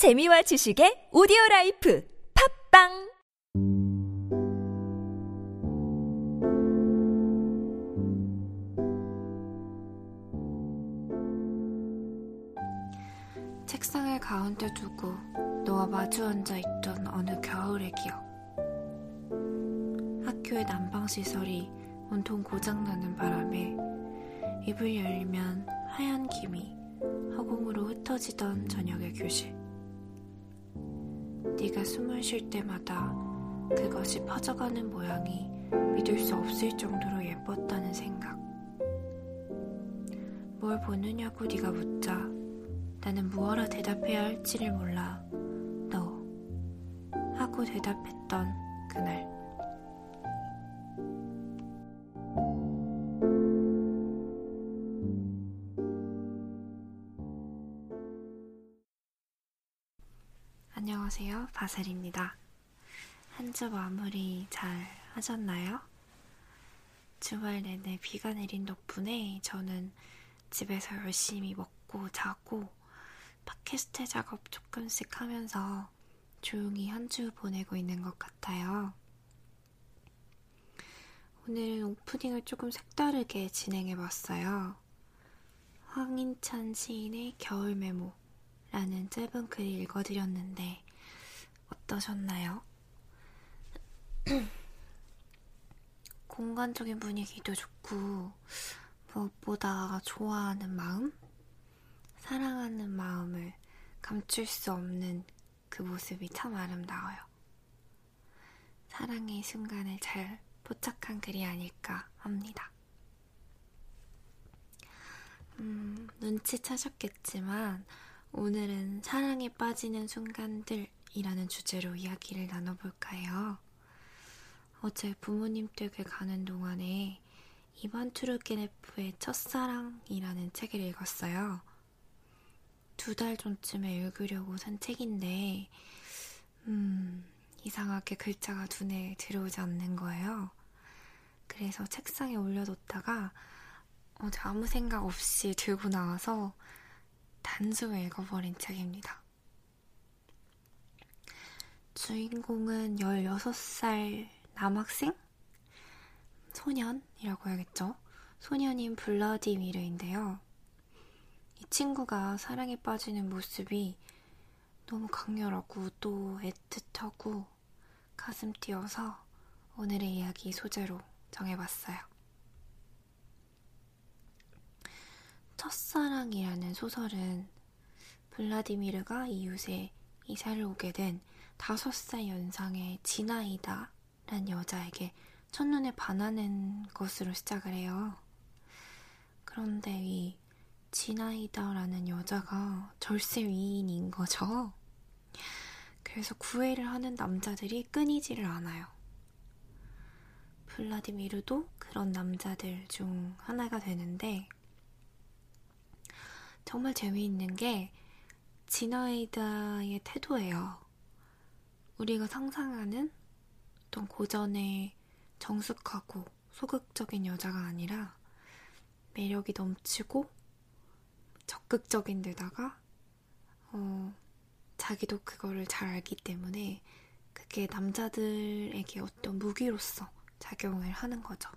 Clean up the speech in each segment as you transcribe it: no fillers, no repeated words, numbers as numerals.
재미와 지식의 오디오라이프 팝빵! 책상을 가운데 두고 너와 마주 앉아 있던 어느 겨울의 기억. 학교의 난방시설이 온통 고장나는 바람에 입을 열면 하얀 김이 허공으로 흩어지던 저녁의 교실. 네가 숨을 쉴 때마다 그것이 퍼져가는 모양이 믿을 수 없을 정도로 예뻤다는 생각. 뭘 보느냐고 네가 묻자 나는 무어라 대답해야 할지를 몰라 너 하고 대답했던 그날. 안녕하세요, 바셀입니다. 한 주 마무리 잘 하셨나요? 주말 내내 비가 내린 덕분에 저는 집에서 열심히 먹고 자고 팟캐스트 작업 조금씩 하면서 조용히 한 주 보내고 있는 것 같아요. 오늘은 오프닝을 조금 색다르게 진행해봤어요. 황인찬 시인의 겨울 메모라는 짧은 글을 읽어드렸는데 어떠셨나요? 공간적인 분위기도 좋고 무엇보다 좋아하는 마음? 사랑하는 마음을 감출 수 없는 그 모습이 참 아름다워요. 사랑의 순간을 잘 포착한 글이 아닐까 합니다. 눈치차셨겠지만 오늘은 사랑에 빠지는 순간들이라는 주제로 이야기를 나눠볼까 해요. 어제 부모님 댁에 가는 동안에 이반 투르게네프의 첫사랑이라는 책을 읽었어요. 2달 전쯤에 읽으려고 산 책인데 이상하게 글자가 눈에 들어오지 않는 거예요. 그래서 책상에 올려뒀다가 어제 아무 생각 없이 들고 나와서 단숨에 읽어버린 책입니다. 주인공은 16살 남학생? 소년이라고 해야겠죠? 소년인 블라디미르인데요. 이 친구가 사랑에 빠지는 모습이 너무 강렬하고 또 애틋하고 가슴 뛰어서 오늘의 이야기 소재로 정해봤어요. 첫사랑이라는 소설은 블라디미르가 이웃에 이사를 오게 된 5살 연상의 지나이다라는 여자에게 첫눈에 반하는 것으로 시작을 해요. 그런데 이 지나이다라는 여자가 절세위인인 거죠. 그래서 구애를 하는 남자들이 끊이지를 않아요. 블라디미르도 그런 남자들 중 하나가 되는데 정말 재미있는 게 지나이다의 태도예요. 우리가 상상하는 어떤 고전의 정숙하고 소극적인 여자가 아니라 매력이 넘치고 적극적인 데다가 자기도 그거를 잘 알기 때문에 그게 남자들에게 어떤 무기로서 작용을 하는 거죠.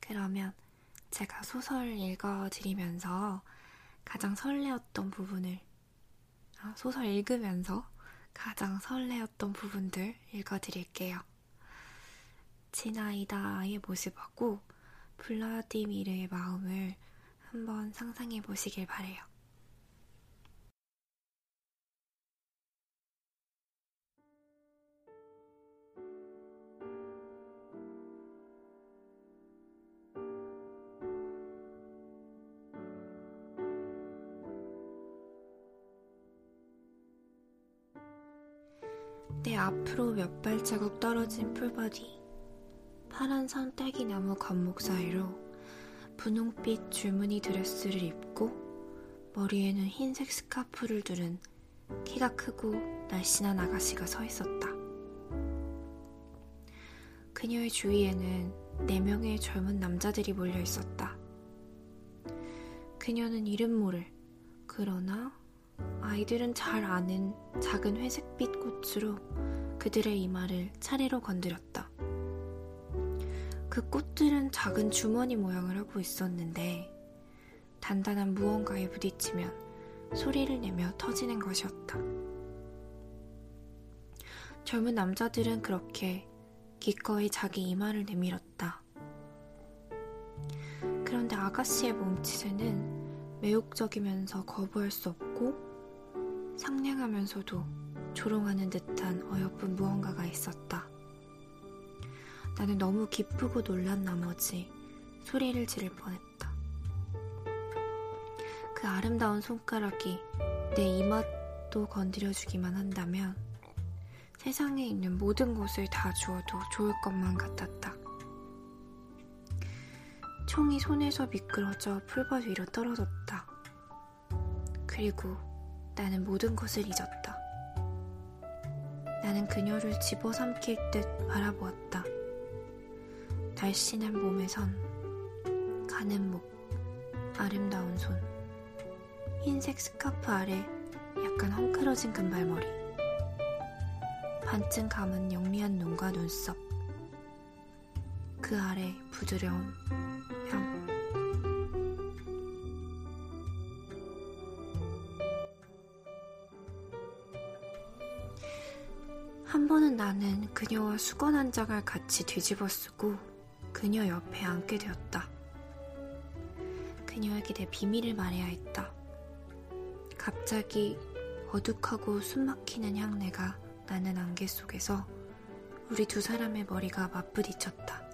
그러면 제가 소설 읽어드리면서 소설 읽으면서 가장 설레었던 부분들 읽어드릴게요. 지나이다의 모습하고 블라디미르의 마음을 한번 상상해 보시길 바래요. 내 앞으로 몇 발자국 떨어진 풀밭이 파란 산딸기 나무 겉목 사이로 분홍빛 줄무늬 드레스를 입고 머리에는 흰색 스카프를 두른 키가 크고 날씬한 아가씨가 서 있었다. 그녀의 주위에는 4명의 젊은 남자들이 몰려 있었다. 그녀는 이름 모를 그러나 아이들은 잘 아는 작은 회색빛 꽃으로 그들의 이마를 차례로 건드렸다. 그 꽃들은 작은 주머니 모양을 하고 있었는데 단단한 무언가에 부딪히면 소리를 내며 터지는 것이었다. 젊은 남자들은 그렇게 기꺼이 자기 이마를 내밀었다. 그런데 아가씨의 몸짓에는 매혹적이면서 거부할 수 없고 상냥하면서도 조롱하는 듯한 어여쁜 무언가가 있었다. 나는 너무 기쁘고 놀란 나머지 소리를 지를 뻔했다. 그 아름다운 손가락이 내 이마도 건드려주기만 한다면 세상에 있는 모든 것을 다 주어도 좋을 것만 같았다. 총이 손에서 미끄러져 풀밭 위로 떨어졌다. 그리고 나는 모든 것을 잊었다. 나는 그녀를 집어삼킬 듯 바라보았다. 날씬한 몸에선 가는 목, 아름다운 손, 흰색 스카프 아래 약간 헝클어진 금발머리, 반쯤 감은 영리한 눈과 눈썹, 그 아래 부드러운 뺨. 한 번은 나는 그녀와 수건 한 장을 같이 뒤집어 쓰고 그녀 옆에 앉게 되었다. 그녀에게 내 비밀을 말해야 했다. 갑자기 어둑하고 숨막히는 향내가 나는 안개 속에서 우리 두 사람의 머리가 맞부딪혔다.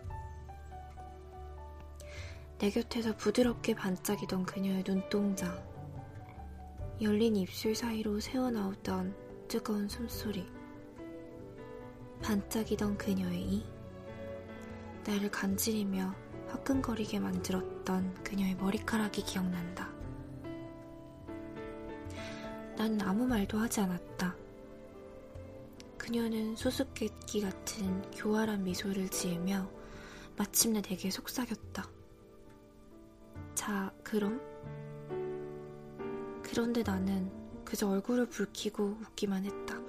내 곁에서 부드럽게 반짝이던 그녀의 눈동자, 열린 입술 사이로 새어나오던 뜨거운 숨소리, 반짝이던 그녀의 이, 나를 간지리며 화끈거리게 만들었던 그녀의 머리카락이 기억난다. 난 아무 말도 하지 않았다. 그녀는 수수께끼 같은 교활한 미소를 지으며 마침내 내게 속삭였다. 자, 그럼? 그런데 나는 그저 얼굴을 붉히고 웃기만 했다.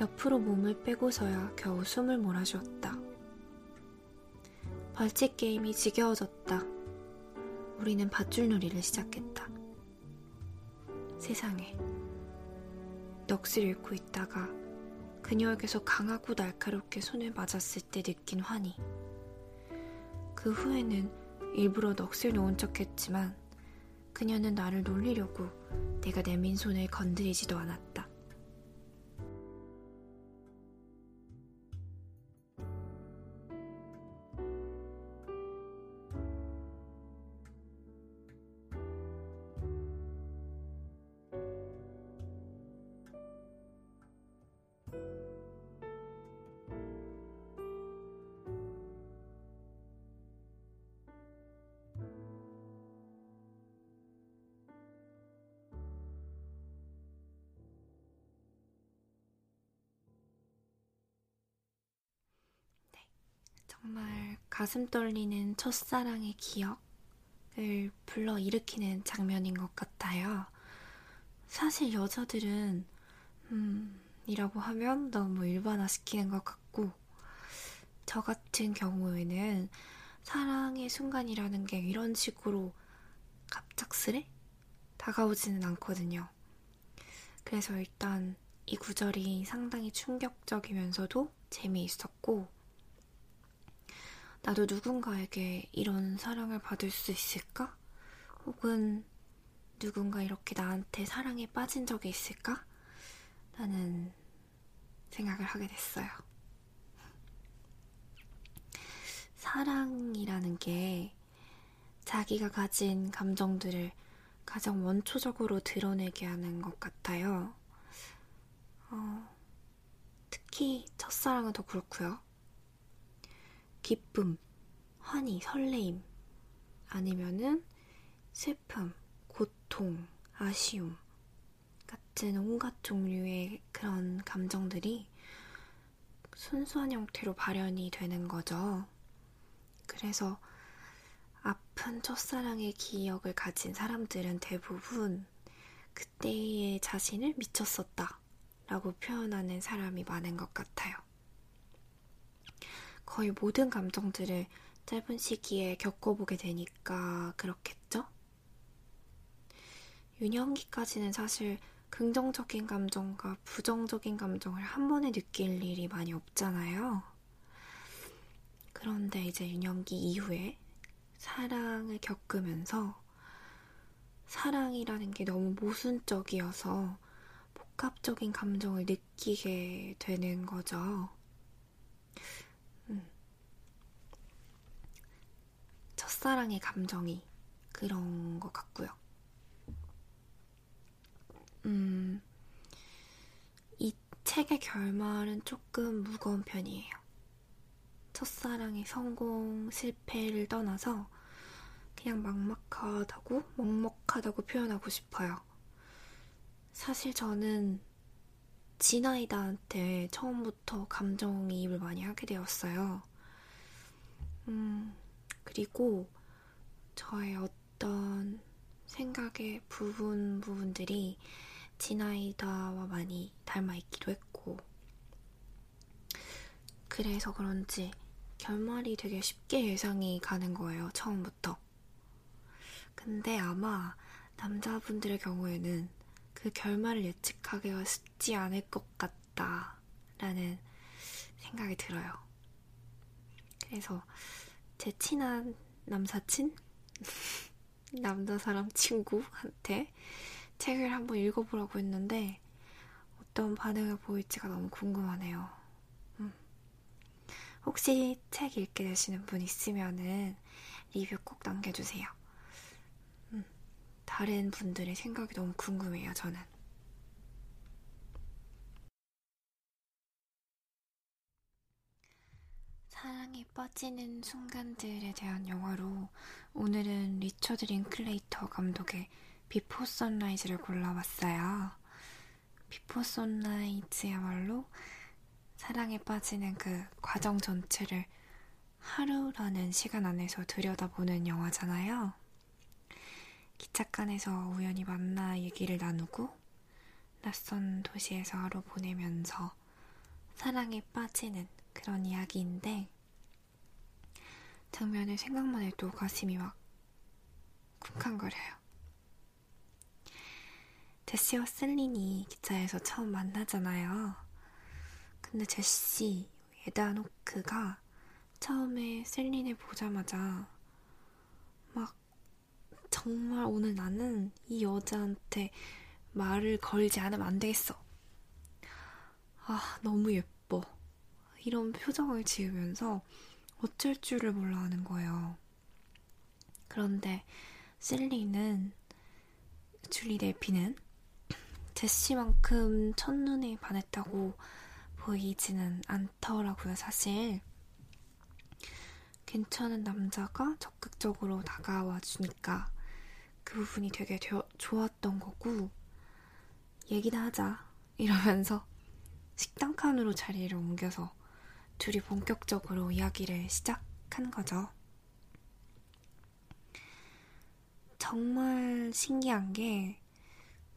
옆으로 몸을 빼고서야 겨우 숨을 몰아주었다. 벌칙 게임이 지겨워졌다. 우리는 밧줄놀이를 시작했다. 세상에, 넋을 잃고 있다가 그녀에게서 강하고 날카롭게 손을 맞았을 때 느낀 환희. 그 후에는 일부러 넋을 놓은 척했지만 그녀는 나를 놀리려고 내가 내민 손을 건드리지도 않았다. 정말 가슴 떨리는 첫사랑의 기억을 불러일으키는 장면인 것 같아요. 사실 여자들은 이라고 하면 너무 일반화시키는 것 같고, 저 같은 경우에는 사랑의 순간이라는 게 이런 식으로 갑작스레 다가오지는 않거든요. 그래서 일단 이 구절이 상당히 충격적이면서도 재미있었고, 나도 누군가에게 이런 사랑을 받을 수 있을까? 혹은 누군가 이렇게 나한테 사랑에 빠진 적이 있을까? 라는 생각을 하게 됐어요. 사랑이라는 게 자기가 가진 감정들을 가장 원초적으로 드러내게 하는 것 같아요. 특히 첫사랑은 더 그렇고요. 기쁨, 환희, 설레임, 아니면은 슬픔, 고통, 아쉬움 같은 온갖 종류의 그런 감정들이 순수한 형태로 발현이 되는 거죠. 그래서 아픈 숱한 첫사랑의 기억을 가진 사람들은 대부분 그때의 자신을 미쳤었다 라고 표현하는 사람이 많은 것 같아요. 거의 모든 감정들을 짧은 시기에 겪어보게 되니까 그렇겠죠? 유년기까지는 사실 긍정적인 감정과 부정적인 감정을 한 번에 느낄 일이 많이 없잖아요. 그런데 이제 유년기 이후에 사랑을 겪으면서 사랑이라는 게 너무 모순적이어서 복합적인 감정을 느끼게 되는 거죠. 첫사랑의 감정이 그런 것 같고요. 이 책의 결말은 조금 무거운 편이에요. 첫사랑의 성공, 실패를 떠나서 그냥 막막하다고, 먹먹하다고 표현하고 싶어요. 사실 저는 지나이다한테 처음부터 감정이입을 많이 하게 되었어요. 그리고 저의 어떤 생각의 부분들이 지나이다와 많이 닮아있기도 했고, 그래서 그런지 결말이 되게 쉽게 예상이 가는 거예요, 처음부터. 근데 아마 남자분들의 경우에는 그 결말을 예측하기가 쉽지 않을 것 같다라는 생각이 들어요. 그래서 제 친한 남사친? 남자 사람 친구한테 책을 한번 읽어보라고 했는데 어떤 반응을 보일지가 너무 궁금하네요. 혹시 책 읽게 되시는 분 있으면은 리뷰 꼭 남겨주세요. 다른 분들의 생각이 너무 궁금해요, 저는. 사랑에 빠지는 순간들에 대한 영화로 오늘은 리처드 링클레이터 감독의 비포 선라이즈를 골라봤어요. 비포 선라이즈야말로 사랑에 빠지는 그 과정 전체를 하루라는 시간 안에서 들여다보는 영화잖아요. 기차칸에서 우연히 만나 얘기를 나누고 낯선 도시에서 하루 보내면서 사랑에 빠지는 그런 이야기인데, 장면을 생각만 해도 가슴이 막 쿵쾅거려요. 제시와 셀린이 기차에서 처음 만나잖아요. 근데 제시, 에다노크가 처음에 셀린을 보자마자 막 정말 오늘 나는 이 여자한테 말을 걸지 않으면 안 되겠어, 아 너무 예뻐, 이런 표정을 지으면서 어쩔 줄을 몰라 하는 거예요. 그런데 셀린은, 줄리 데피는 제시만큼 첫눈에 반했다고 보이지는 않더라고요, 사실. 괜찮은 남자가 적극적으로 다가와 주니까 그 부분이 되게 좋았던 거고, 얘기나 하자 이러면서 식당 칸으로 자리를 옮겨서 둘이 본격적으로 이야기를 시작한 거죠. 정말 신기한 게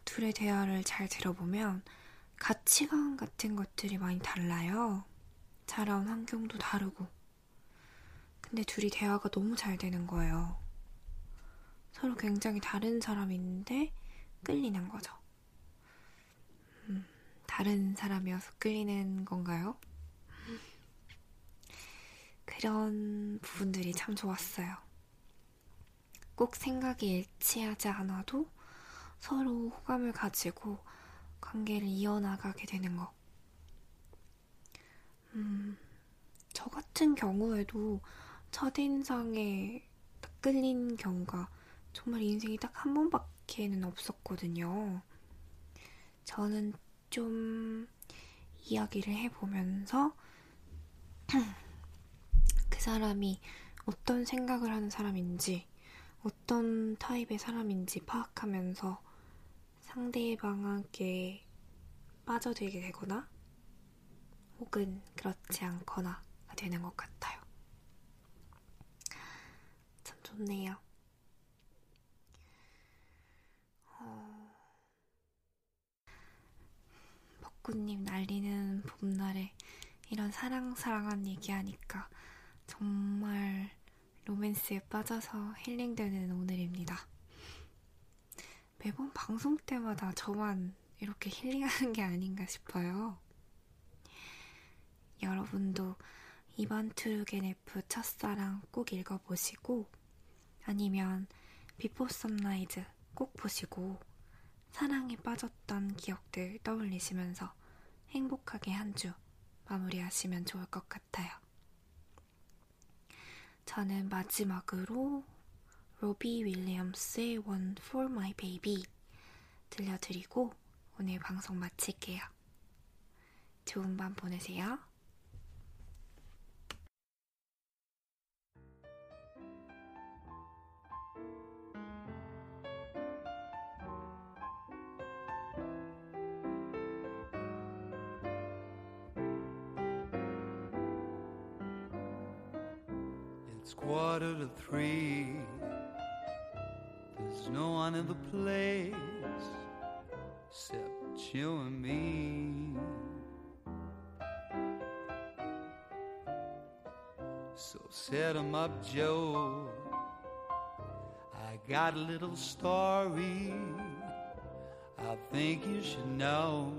둘의 대화를 잘 들어보면 가치관 같은 것들이 많이 달라요. 자라온 환경도 다르고. 근데 둘이 대화가 너무 잘 되는 거예요. 서로 굉장히 다른 사람인데 끌리는 거죠. 다른 사람이어서 끌리는 건가요? 그런 부분들이 참 좋았어요. 꼭 생각이 일치하지 않아도 서로 호감을 가지고 관계를 이어나가게 되는 거. 저 같은 경우에도 첫인상에 딱 끌린 경우가 정말 인생이 딱 한 번밖에는 없었거든요. 저는 좀 이야기를 해보면서 그 사람이 어떤 생각을 하는 사람인지, 어떤 타입의 사람인지 파악하면서 상대방에게 빠져들게 되거나 혹은 그렇지 않거나 되는 것 같아요. 참 좋네요. 꽃잎 날리는 봄날에 이런 사랑사랑한 얘기하니까 정말 로맨스에 빠져서 힐링되는 오늘입니다. 매번 방송 때마다 저만 이렇게 힐링하는 게 아닌가 싶어요. 여러분도 이반 트루게네프 첫사랑 꼭 읽어보시고, 아니면 비포 선라이즈 꼭 보시고, 사랑에 빠졌던 기억들 떠올리시면서 행복하게 한 주 마무리하시면 좋을 것 같아요. 저는 마지막으로 로비 윌리엄스의 One for My Baby 들려드리고 오늘 방송 마칠게요. 좋은 밤 보내세요. It's 2:45. There's no one in the place except you and me. So set 'em up, Joe. I got a little story I think you should know.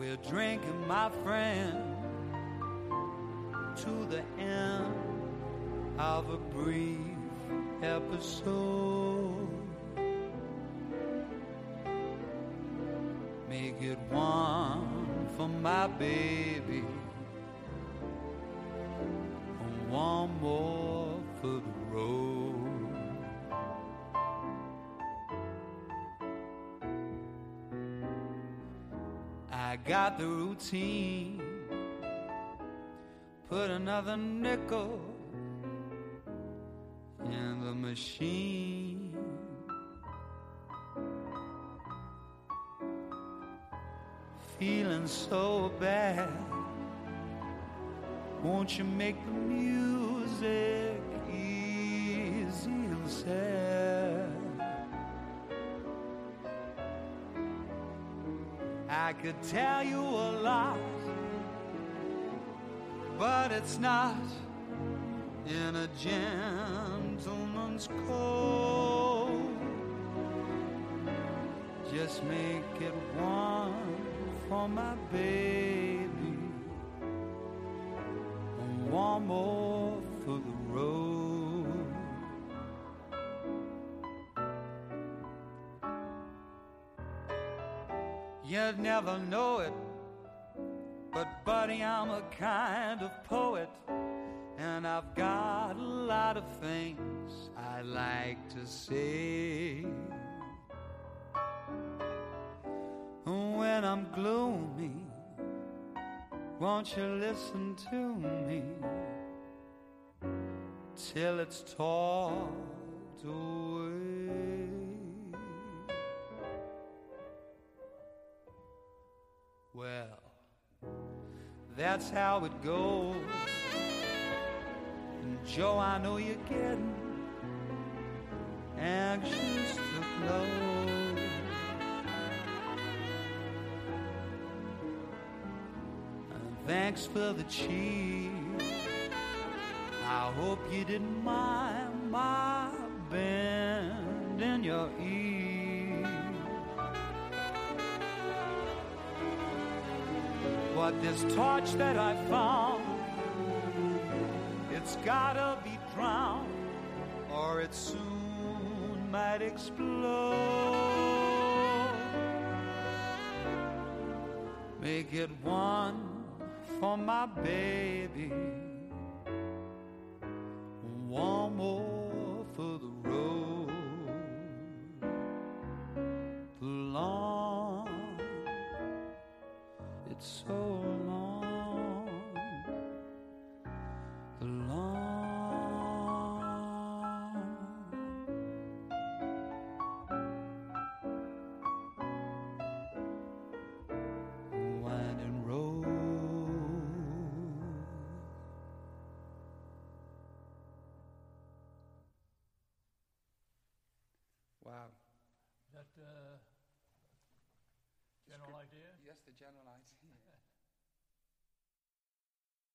We're drinking, my friend, to the end of a brief episode. Make it one for my baby and one more for the road. I got the routine. Put another nickel in the machine. Feeling so bad. Won't you make the music easy and sad? I could tell you a lot, but it's not in a gentleman's code. Just make it one for my baby and one more for the road. You'd never know it, but buddy, I'm a kind of poet, and I've got a lot of things I like to say. When I'm gloomy, won't you listen to me till it's talked away? Well, that's how it goes. And Joe, I know you're getting anxious to close. And thanks for the cheese. I hope you didn't mind my bend in your ear. But this torch that I found, it's gotta be drowned, or it soon might explode. Make it one for my baby, one more for the road. Long, it's so long, winding road. Is that the general idea? Yes, the general idea.